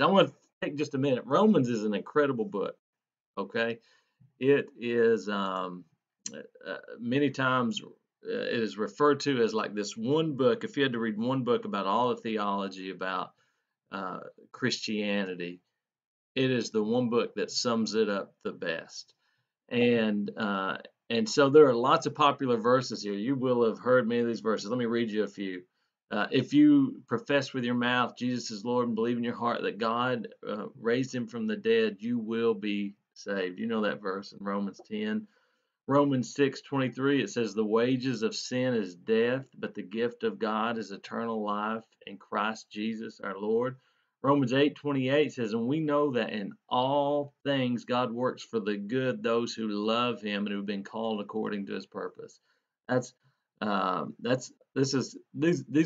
I want to take just a minute. Romans is an incredible book, okay? It is many times it is referred to as like this one book. If you had to read one book about all the theology about Christianity, it is the one book that sums it up the best. And so there are lots of popular verses here. You will have heard many of these verses. Let me read you a few. If you profess with your mouth Jesus is Lord and believe in your heart that God raised him from the dead, you will be saved. You know that verse in Romans 10. Romans 6:23, it says, the wages of sin is death, but the gift of God is eternal life in Christ Jesus our Lord. Romans 8:28 says, and we know that in all things God works for the good those who love him and who have been called according to his purpose. These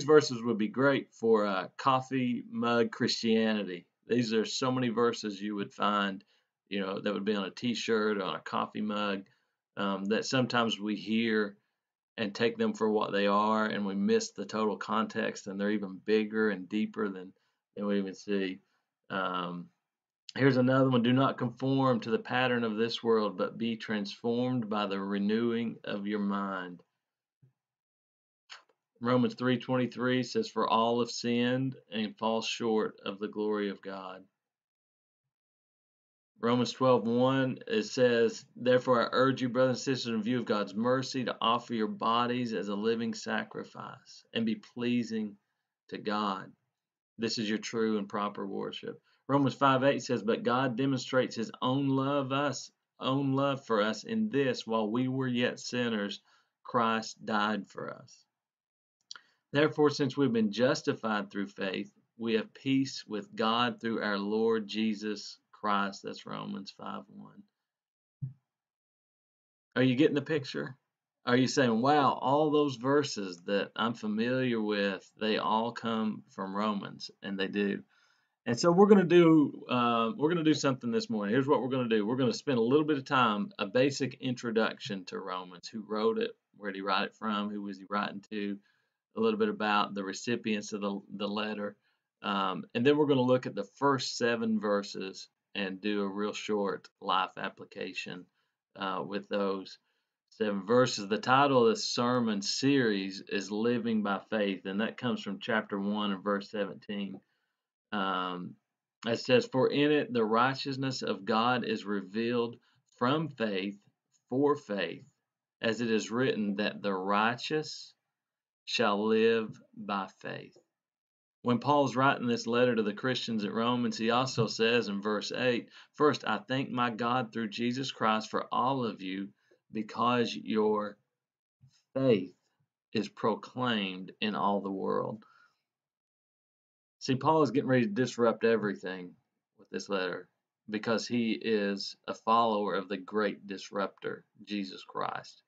verses would be great for coffee mug Christianity. These are so many verses you would find, you know, that would be on a t-shirt or on a coffee mug that sometimes we hear and take them for what they are, and we miss the total context, and they're even bigger and deeper than we even see. Here's another one. Do not conform to the pattern of this world, but be transformed by the renewing of your mind. Romans 3:23 says, for all have sinned and fall short of the glory of God. Romans 12:1, it says, therefore I urge you, brothers and sisters, in view of God's mercy, to offer your bodies as a living sacrifice and be pleasing to God. This is your true and proper worship. Romans 5:8 says, but God demonstrates his own love for us in this, while we were yet sinners, Christ died for us. Therefore, since we've been justified through faith, we have peace with God through our Lord Jesus Christ. That's Romans 5:1. Are you getting the picture? Are you saying, wow, all those verses that I'm familiar with, they all come from Romans? And they do. And so we're going to do something this morning. Here's what we're going to do. We're going to spend a little bit of time, a basic introduction to Romans. Who wrote it? Where did he write it from? Who was he writing to? A little bit about the recipients of the letter. And then we're going to look at the first 7 verses and do a real short life application with those 7 verses. The title of this sermon series is Living by Faith, and that comes from chapter 1 and verse 17. It says, for in it the righteousness of God is revealed from faith for faith, as it is written that the righteous shall live by faith. When Paul's writing this letter to the Christians at Romans, he also says in verse 8, first, I thank my God through Jesus Christ for all of you, because your faith is proclaimed in all the world. See, Paul is getting ready to disrupt everything with this letter because he is a follower of the great disruptor, Jesus Christ,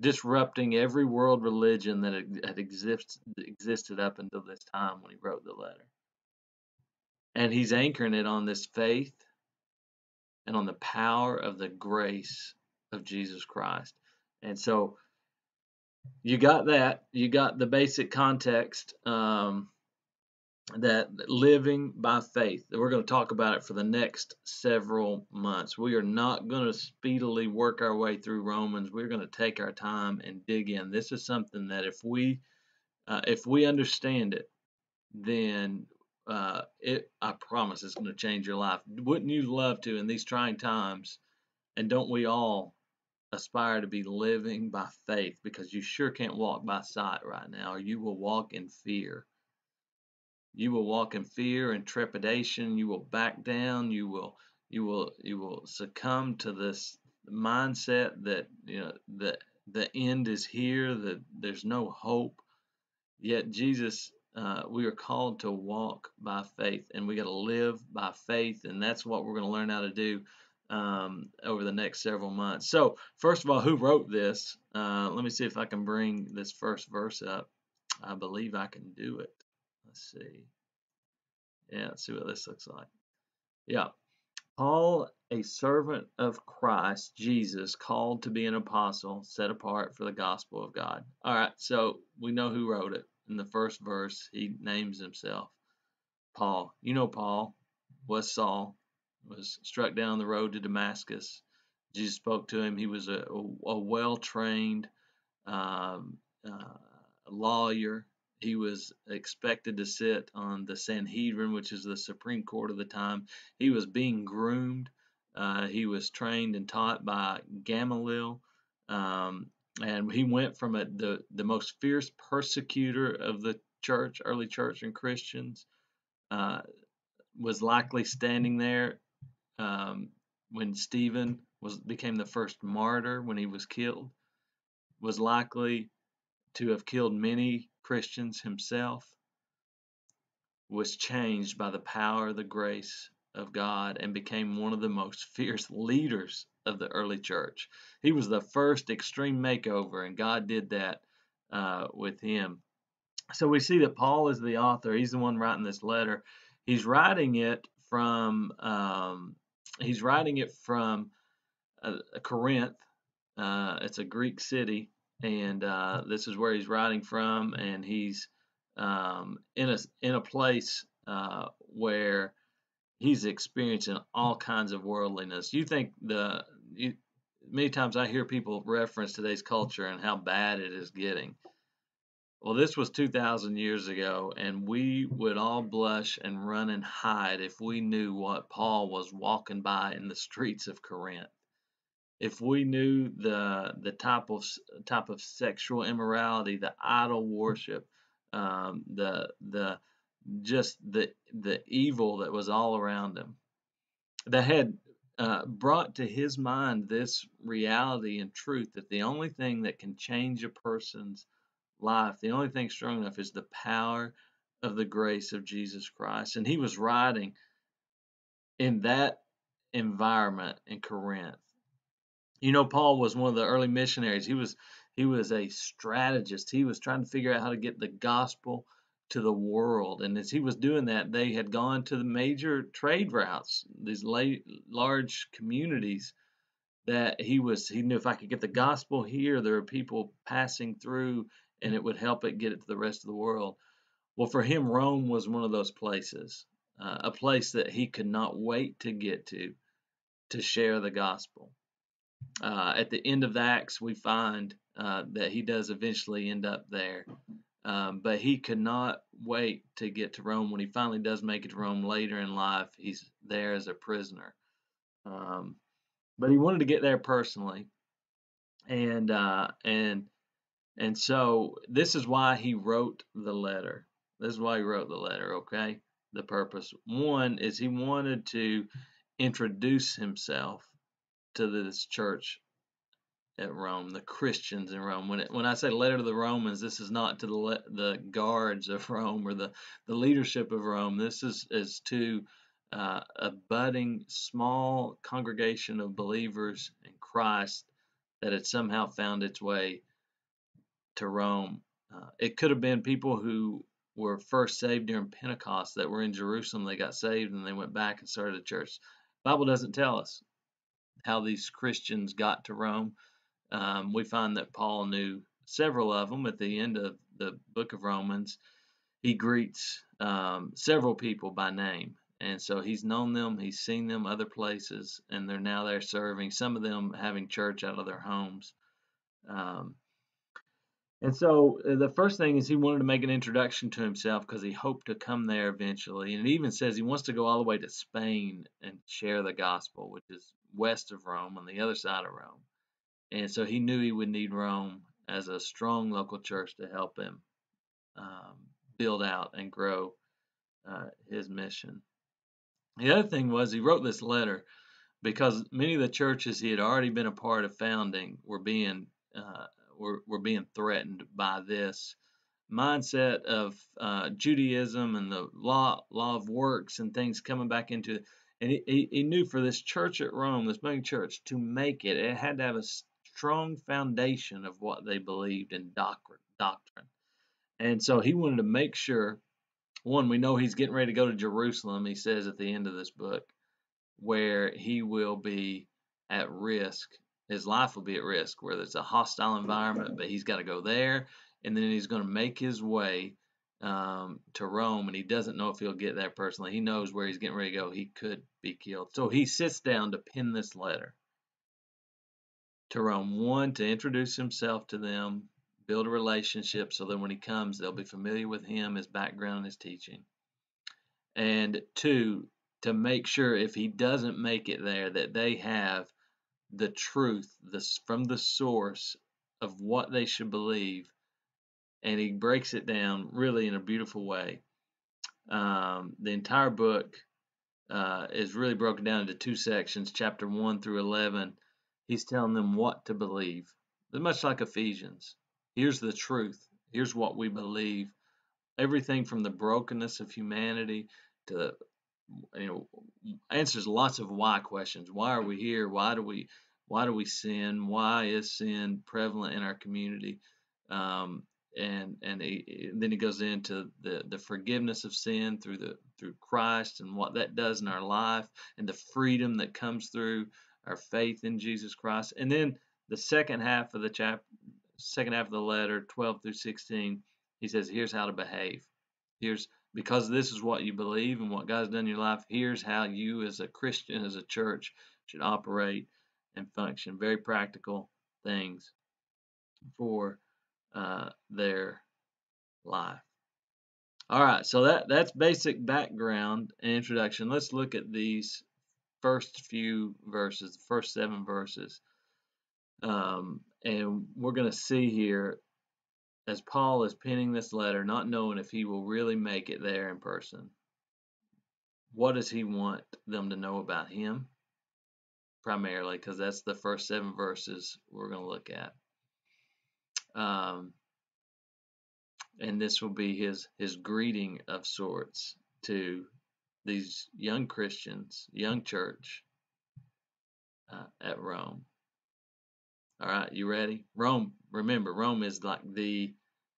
disrupting every world religion that had existed up until this time when he wrote the letter. And he's anchoring it on this faith and on the power of the grace of Jesus Christ. And so you got that. You got the basic context that living by faith. We're going to talk about it for the next several months. We are not going to speedily work our way through Romans. We're going to take our time and dig in. This is something that if we understand it, then I promise it's going to change your life. Wouldn't you love to in these trying times? And don't we all aspire to be living by faith, because you sure can't walk by sight right now, or you will walk in fear. You will walk in fear and trepidation. You will back down. You will succumb to this mindset that, you know, that the end is here, that there's no hope. Yet Jesus, we are called to walk by faith, and we got to live by faith, and that's what we're going to learn how to do over the next several months. So first of all, who wrote this? Let me see if I can bring this first verse up. I believe I can do it. Let's see. Yeah, let's see what this looks like. Yeah. Paul, a servant of Christ Jesus, called to be an apostle, set apart for the gospel of God. All right, so we know who wrote it. In the first verse, he names himself Paul. You know Paul. was Saul, was struck down the road to Damascus. Jesus spoke to him. He was a well-trained lawyer. He was expected to sit on the Sanhedrin, which is the Supreme Court of the time. He was being groomed. He was trained and taught by Gamaliel. And he went from the most fierce persecutor of the church, early church and Christians, was likely standing there when Stephen became the first martyr, when he was killed, was likely to have killed many Christians himself, was changed by the power, the grace of God, and became one of the most fierce leaders of the early church. He was the first extreme makeover, and God did that with him. So we see that Paul is the author. He's the one writing this letter. He's writing it from Corinth. It's a Greek city, and this is where he's writing from. And he's in a place where he's experiencing all kinds of worldliness. Many times I hear people reference today's culture and how bad it is getting. Well, this was 2,000 years ago, and we would all blush and run and hide if we knew what Paul was walking by in the streets of Corinth. If we knew the type of sexual immorality, the idol worship, the evil that was all around him, that had brought to his mind this reality and truth that the only thing that can change a person's life, the only thing strong enough, is the power of the grace of Jesus Christ. And he was writing in that environment in Corinth. You know, Paul was one of the early missionaries. He was a strategist. He was trying to figure out how to get the gospel to the world. And as he was doing that, they had gone to the major trade routes, these large communities that he knew, if I could get the gospel here, there are people passing through, and it would help it get it to the rest of the world. Well, for him, Rome was one of those places, a place that he could not wait to get to share the gospel. At the end of Acts, we find that he does eventually end up there, but he could not wait to get to Rome. When he finally does make it to Rome later in life, he's there as a prisoner. But he wanted to get there personally, and so this is why he wrote the letter. This is why he wrote the letter, okay? The purpose. One is he wanted to introduce himself to this church at Rome, the Christians in Rome. When I say letter to the Romans, this is not to the guards of Rome or the leadership of Rome. This is to a budding small congregation of believers in Christ that had somehow found its way to Rome. It could have been people who were first saved during Pentecost that were in Jerusalem. They got saved and they went back and started a church. The Bible doesn't tell us how these Christians got to Rome. We find that Paul knew several of them. At the end of the book of Romans, he greets several people by name. And so he's known them, he's seen them other places, and they're now there serving, some of them having church out of their homes. And so the first thing is he wanted to make an introduction to himself because he hoped to come there eventually. And it even says he wants to go all the way to Spain and share the gospel, which is west of Rome, on the other side of Rome. And so he knew he would need Rome as a strong local church to help him build out and grow his mission. The other thing was he wrote this letter because many of the churches he had already been a part of founding were being threatened by this mindset of Judaism and the law of works and things coming back into it. And he knew for this church at Rome, this main church, to make it, it had to have a strong foundation of what they believed in doctrine. And so he wanted to make sure. One, we know he's getting ready to go to Jerusalem, he says at the end of this book, where he will be at risk. His life will be at risk, where it's a hostile environment, but he's got to go there, and then he's going to make his way to Rome, and he doesn't know if he'll get there personally. He knows where he's getting ready to go. He could be killed. So he sits down to pen this letter to Rome. One, to introduce himself to them, build a relationship, so that when he comes, they'll be familiar with him, his background, his teaching. And two, to make sure if he doesn't make it there, that they have the truth from the source of what they should believe. And he breaks it down really in a beautiful way. The entire book is really broken down into two sections, chapter 1 through 11. He's telling them what to believe. They're much like Ephesians. Here's the truth. Here's what we believe. Everything from the brokenness of humanity to, answers lots of why questions. Why are we here? Why do we sin? Why is sin prevalent in our community? And then he goes into the forgiveness of sin through Christ, and what that does in our life, and the freedom that comes through our faith in Jesus Christ. And then the second half of the letter, 12 through 16, he says, here's how to behave. Because this is what you believe and what God's done in your life, here's how you as a Christian, as a church, should operate and function. Very practical things for their life. All right, so that's basic background and introduction. Let's look at these first few verses, the first 7 verses. And we're going to see here, as Paul is penning this letter, not knowing if he will really make it there in person, what does he want them to know about him? Primarily, because that's the first 7 verses we're going to look at. And this will be his greeting of sorts to these young Christians, young church at Rome. All right, you ready? Rome, remember, Rome is like the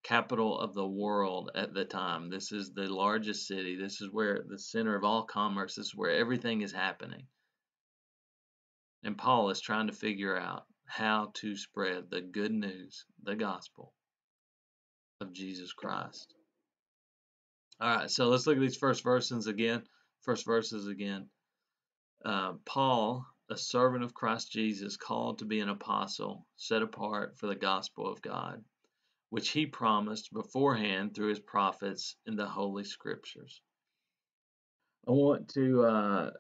capital of the world at the time. This is the largest city. This is where the center of all commerce. This is where everything is happening. And Paul is trying to figure out how to spread the good news, the gospel of Jesus Christ. All right, so let's look at these first verses again. Paul, a servant of Christ Jesus, called to be an apostle, set apart for the gospel of God, which he promised beforehand through his prophets in the Holy Scriptures. I want to,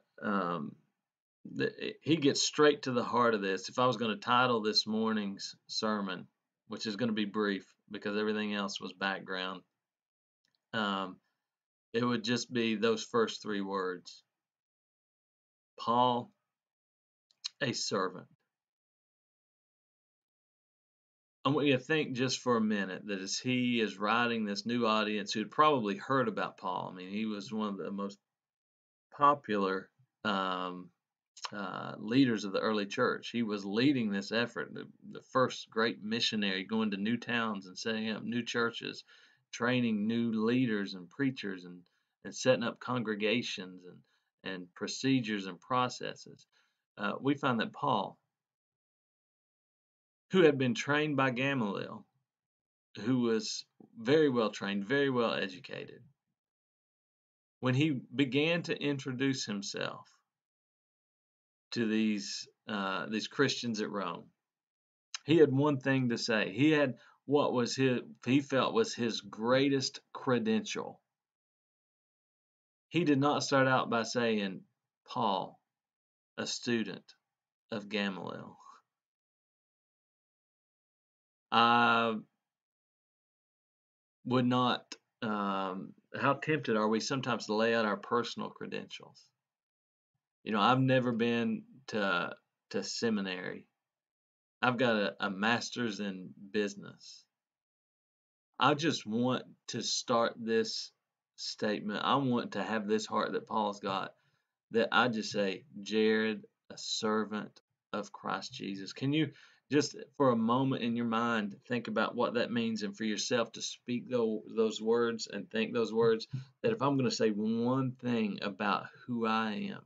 he gets straight to the heart of this. If I was going to title this morning's sermon, which is going to be brief because everything else was background, it would just be those first 3 words. Paul, a servant. I want you to think just for a minute that as he is writing this new audience who'd probably heard about Paul. I mean, he was one of the most popular leaders of the early church. He was leading this effort, the first great missionary, going to new towns and setting up new churches, training new leaders and preachers, and setting up congregations and procedures and processes. We find that Paul, who had been trained by Gamaliel, who was very well trained, very well educated, when he began to introduce himself to these Christians at Rome, he had one thing to say. He had what was he felt was his greatest credential. He did not start out by saying, Paul, a student of Gamaliel. I would not, how tempted are we sometimes to lay out our personal credentials? I've never been to seminary. I've got a master's in business. I just want to start this statement. I want to have this heart that Paul's got, that I just say, Jared, a servant of Christ Jesus. Can you just for a moment in your mind think about what that means, and for yourself to speak those words and think those words, that if I'm going to say one thing about who I am,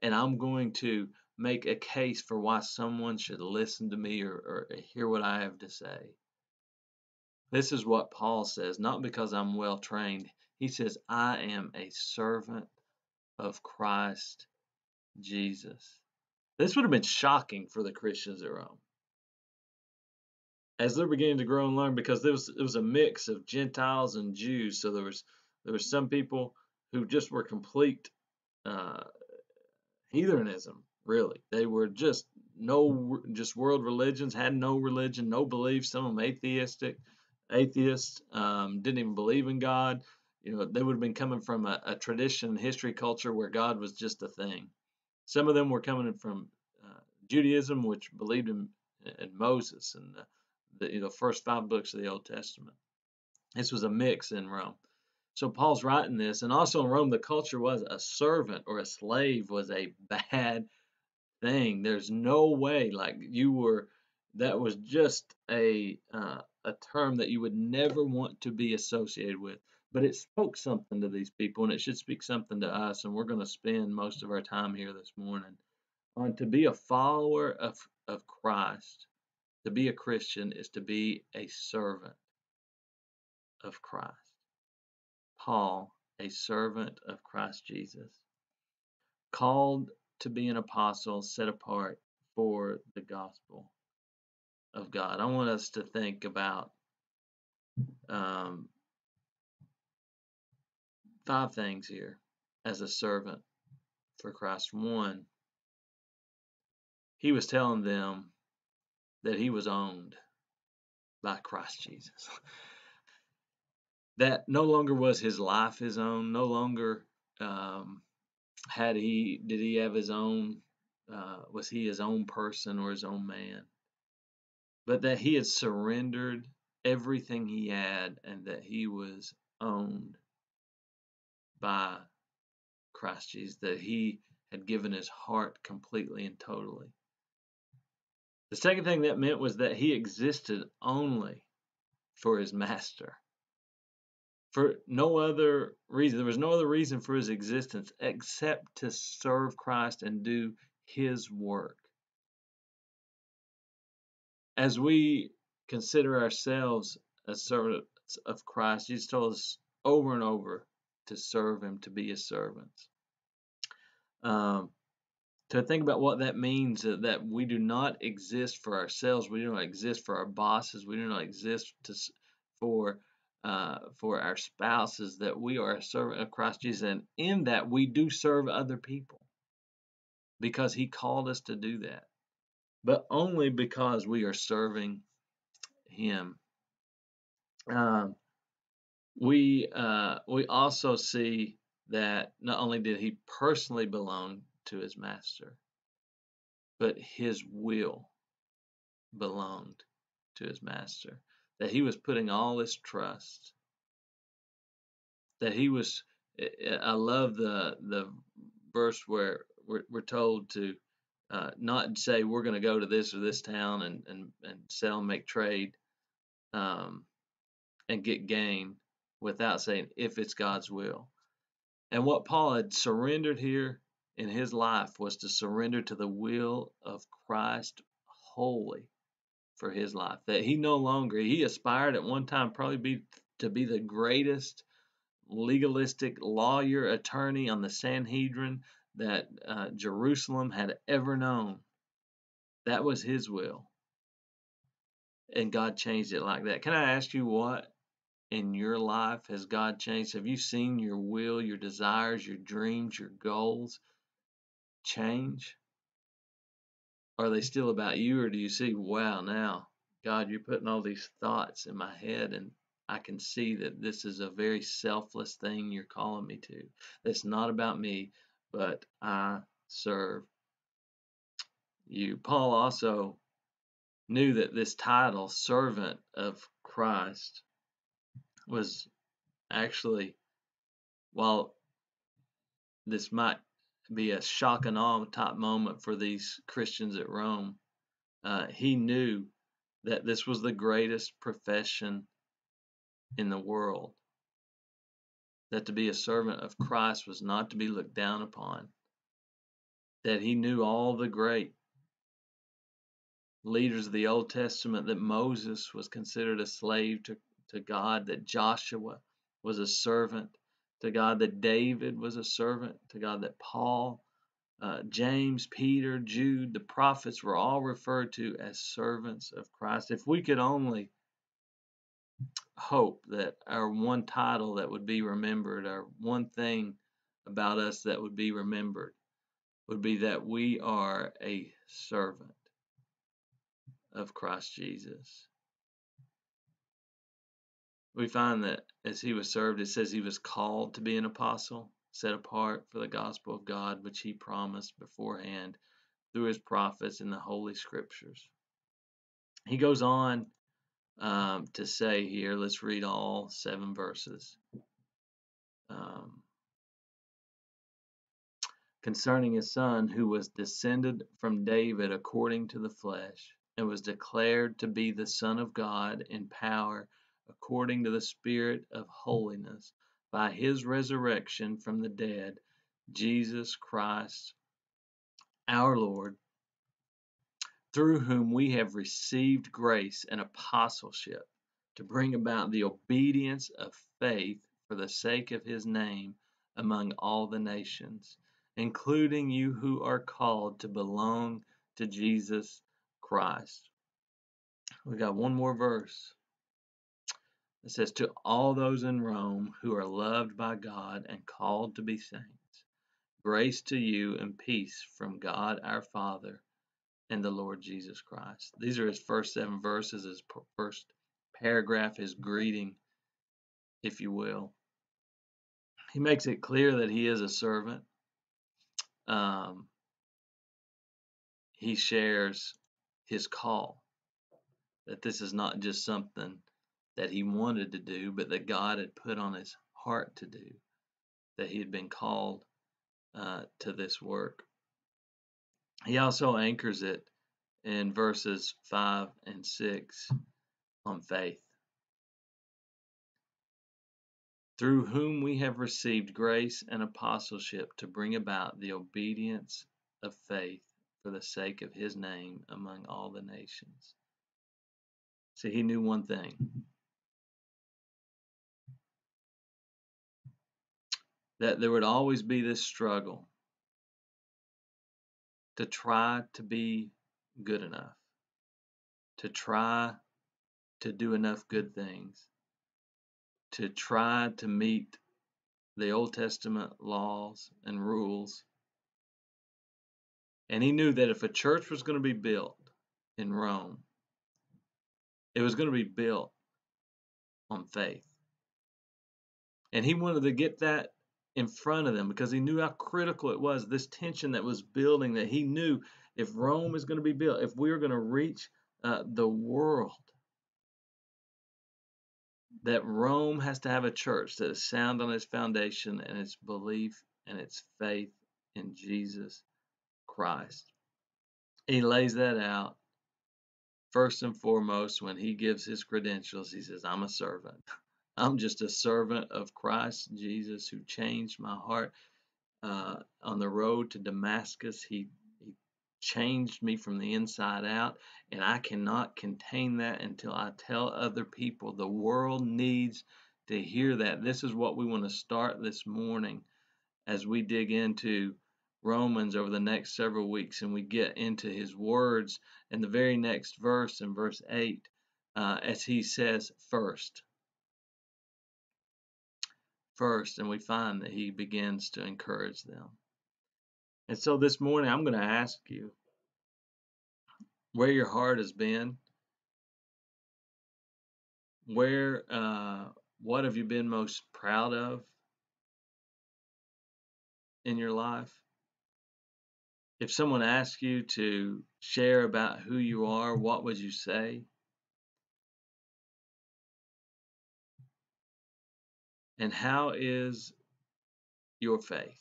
and I'm going to make a case for why someone should listen to me or hear what I have to say, This is what Paul says, not because I'm well trained. He says, I am a servant of Christ Jesus. This would have been shocking for the Christians at Rome. As they're beginning to grow and learn, because it was a mix of Gentiles and Jews. So there was some people who just were complete heathenism, really. They were just world religions, had no religion, no belief. Some of them atheists, didn't even believe in God. You know, they would have been coming from a tradition, history, culture where God was just a thing. Some of them were coming from Judaism, which believed in Moses and the first 5 books of the Old Testament. This was a mix in Rome. So Paul's writing this, and also in Rome, the culture was a servant or a slave was a bad thing. There's no way, like that was just a term that you would never want to be associated with. But it spoke something to these people, and it should speak something to us. And we're going to spend most of our time here this morning on to be a follower of Christ. To be a Christian is to be a servant of Christ. Paul, a servant of Christ Jesus, called to be an apostle, set apart for the gospel of God. I want us to think about 5 things here as a servant for Christ. 1, he was telling them that he was owned by Christ Jesus. That no longer was his life his own. No longer did he have his own, was he his own person or his own man. But that he had surrendered everything he had and that he was owned by Christ Jesus. That he had given his heart completely and totally. The second thing that meant was that he existed only for his master. For no other reason. There was no other reason for his existence except to serve Christ and do his work. As we consider ourselves as servants of Christ, Jesus told us over and over to serve him, to be his servants. To think about what that means, that we do not exist for ourselves. We do not exist for our bosses. We do not exist for our spouses, that we are a servant of Christ Jesus, and in that we do serve other people because he called us to do that, but only because we are serving him. We also see that not only did he personally belong to his master, but his will belonged to his master. That he was putting all his trust. That he was, I love the verse where we're told to not say we're going to go to this or this town and sell and make trade and get gain, without saying if it's God's will. And what Paul had surrendered here in his life was to surrender to the will of Christ wholly. For his life, that he aspired at one time probably to be the greatest legalistic lawyer attorney on the Sanhedrin that Jerusalem had ever known. That was his will, and God changed it like that. Can I ask you, what in your life has God changed? Have you seen your will, your desires, your dreams, your goals change? Are they still about you, or do you see, wow, now, God, you're putting all these thoughts in my head, and I can see that this is a very selfless thing you're calling me to. It's not about me, but I serve you. Paul also knew that this title, servant of Christ, was actually, while this might be a shock and awe type moment for these Christians at Rome, he knew that this was the greatest profession in the world. That to be a servant of Christ was not to be looked down upon. That he knew all the great leaders of the Old Testament, that Moses was considered a slave to, to God, that Joshua was a servant to God, that David was a servant to God, that Paul, James, Peter, Jude, the prophets were all referred to as servants of Christ. If we could only hope that our one title that would be remembered, our one thing about us that would be remembered, would be that we are a servant of Christ Jesus. We find that as he was served, it says he was called to be an apostle, set apart for the gospel of God, which he promised beforehand through his prophets in the Holy Scriptures. He goes on to say here, let's read all 7 verses. Concerning his son, who was descended from David according to the flesh, and was declared to be the Son of God in power, according to the Spirit of holiness, by his resurrection from the dead, Jesus Christ our Lord, through whom we have received grace and apostleship to bring about the obedience of faith for the sake of his name among all the nations, including you who are called to belong to Jesus Christ. We got one more verse. It says, to all those in Rome who are loved by God and called to be saints, grace to you and peace from God our Father and the Lord Jesus Christ. These are his first 7 verses, his first paragraph, his greeting, if you will. He makes it clear that he is a servant. He shares his call, that this is not just something that he wanted to do, but that God had put on his heart to do, that he had been called to this work. He also anchors it in verses 5 and 6 on faith. Through whom we have received grace and apostleship to bring about the obedience of faith for the sake of his name among all the nations. See, he knew one thing. That there would always be this struggle to try to be good enough, to try to do enough good things, to try to meet the Old Testament laws and rules. And he knew that if a church was going to be built in Rome, it was going to be built on faith. And he wanted to get that in front of them, because he knew how critical it was, this tension that was building, that he knew if Rome is going to be built, if we are going to reach the world, that Rome has to have a church that is sound on its foundation and its belief and its faith in Jesus Christ. He lays that out first and foremost when he gives his credentials. He says, I'm a servant. I'm just a servant of Christ Jesus who changed my heart on the road to Damascus. He changed me from the inside out, and I cannot contain that until I tell other people. The world needs to hear that. This is what we want to start this morning as we dig into Romans over the next several weeks, and we get into his words in the very next verse, in verse 8, as he says, first, and we find that he begins to encourage them. And so this morning, I'm going to ask you where your heart has been, where, what have you been most proud of in your life? If someone asked you to share about who you are, what would you say? And how is your faith?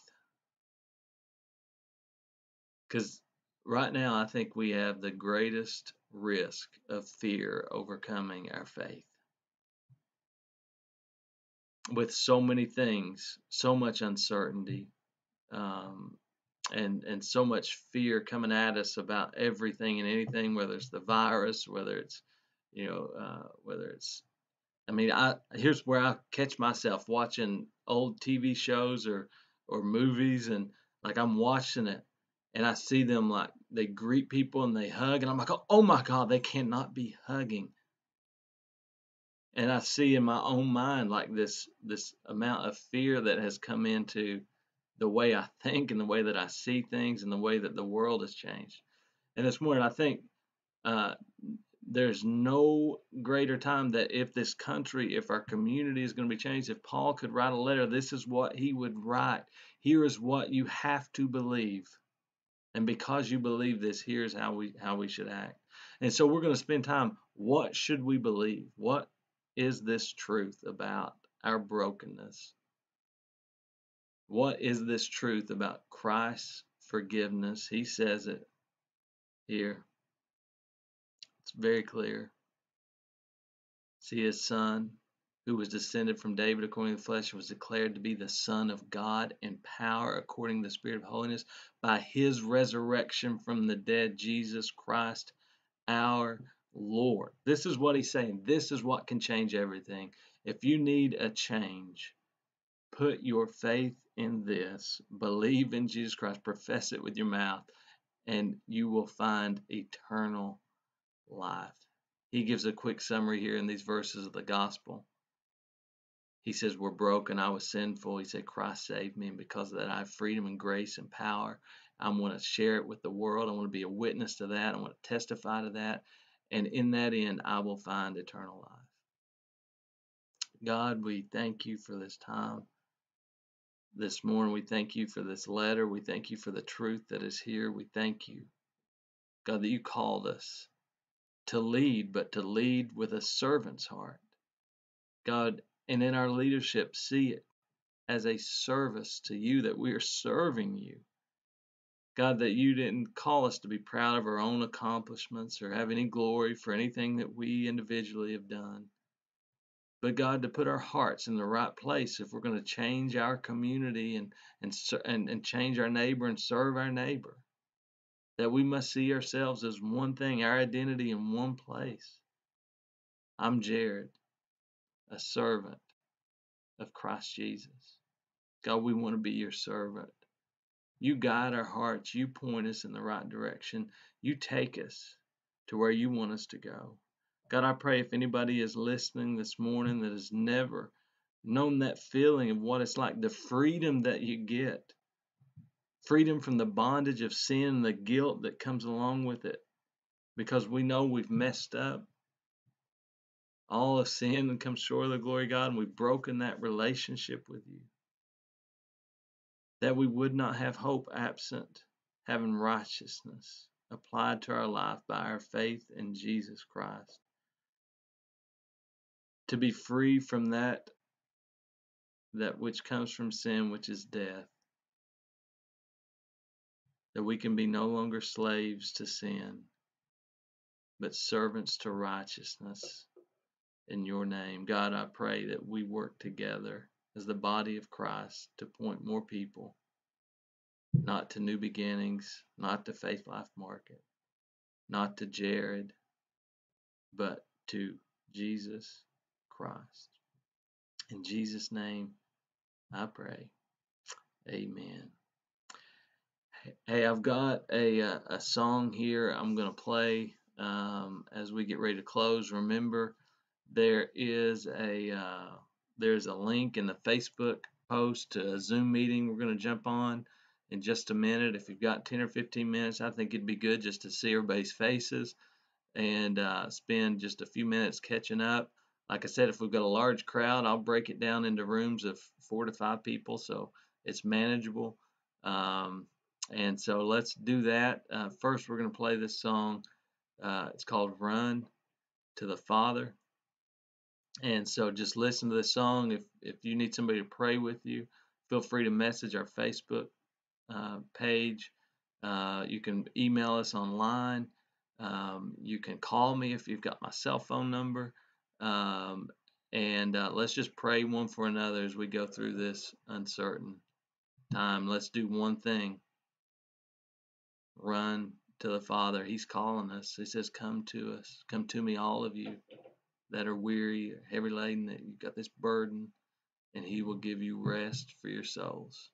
Because right now I think we have the greatest risk of fear overcoming our faith. With so many things, so much uncertainty, and so much fear coming at us about everything and anything, whether it's the virus, whether it's I mean, here's where I catch myself watching old TV shows or movies, and like I'm watching it and I see them like they greet people and they hug, and I'm like, oh my God, they cannot be hugging. And I see in my own mind like this amount of fear that has come into the way I think and the way that I see things and the way that the world has changed. And this morning, I think there's no greater time that if this country, if our community is going to be changed, if Paul could write a letter, this is what he would write. Here is what you have to believe. And because you believe this, here's how we should act. And so we're going to spend time. What should we believe? What is this truth about our brokenness? What is this truth about Christ's forgiveness? He says it here. It's very clear. See, his son, who was descended from David according to the flesh, was declared to be the Son of God in power according to the Spirit of holiness by his resurrection from the dead, Jesus Christ, our Lord. This is what he's saying. This is what can change everything. If you need a change, put your faith in this. Believe in Jesus Christ. Profess it with your mouth, and you will find eternal life. He gives a quick summary here in these verses of the gospel. He says, we're broken. I was sinful. He said, Christ saved me, and because of that, I have freedom and grace and power. I want to share it with the world. I want to be a witness to that. I want to testify to that. And in that end, I will find eternal life. God, we thank you for this time. This morning, we thank you for this letter. We thank you for the truth that is here. We thank you, God, that you called us to lead, but to lead with a servant's heart. God, and in our leadership, see it as a service to you, that we are serving you. God, that you didn't call us to be proud of our own accomplishments or have any glory for anything that we individually have done. But God, to put our hearts in the right place if we're going to change our community and change our neighbor and serve our neighbor. That we must see ourselves as one thing, our identity in one place. I'm Jared, a servant of Christ Jesus. God, we want to be your servant. You guide our hearts. You point us in the right direction. You take us to where you want us to go. God, I pray if anybody is listening this morning that has never known that feeling of what it's like, the freedom that you get, freedom from the bondage of sin and the guilt that comes along with it, because we know we've messed up. All of sin comes short of the glory of God, and we've broken that relationship with you. That we would not have hope absent having righteousness applied to our life by our faith in Jesus Christ. To be free from that which comes from sin, which is death. That we can be no longer slaves to sin, but servants to righteousness in your name. God, I pray that we work together as the body of Christ to point more people, not to New Beginnings, not to Faith Life Market, not to Jared, but to Jesus Christ. In Jesus' name, I pray. Amen. Hey, I've got a song here I'm going to play as we get ready to close. Remember, there's a link in the Facebook post to a Zoom meeting we're going to jump on in just a minute. If you've got 10 or 15 minutes, I think it'd be good just to see everybody's faces and spend just a few minutes catching up. Like I said, if we've got a large crowd, I'll break it down into rooms of 4 to 5 people, so it's manageable. And so let's do that. First, we're going to play this song. It's called Run to the Father. And so just listen to this song. If you need somebody to pray with you, feel free to message our Facebook page. You can email us online. You can call me if you've got my cell phone number. And let's just pray one for another as we go through this uncertain time. Let's do one thing. Run to the Father. He's calling us. He says, come to us. Come to me, all of you that are weary, heavy laden, that you've got this burden, and he will give you rest for your souls.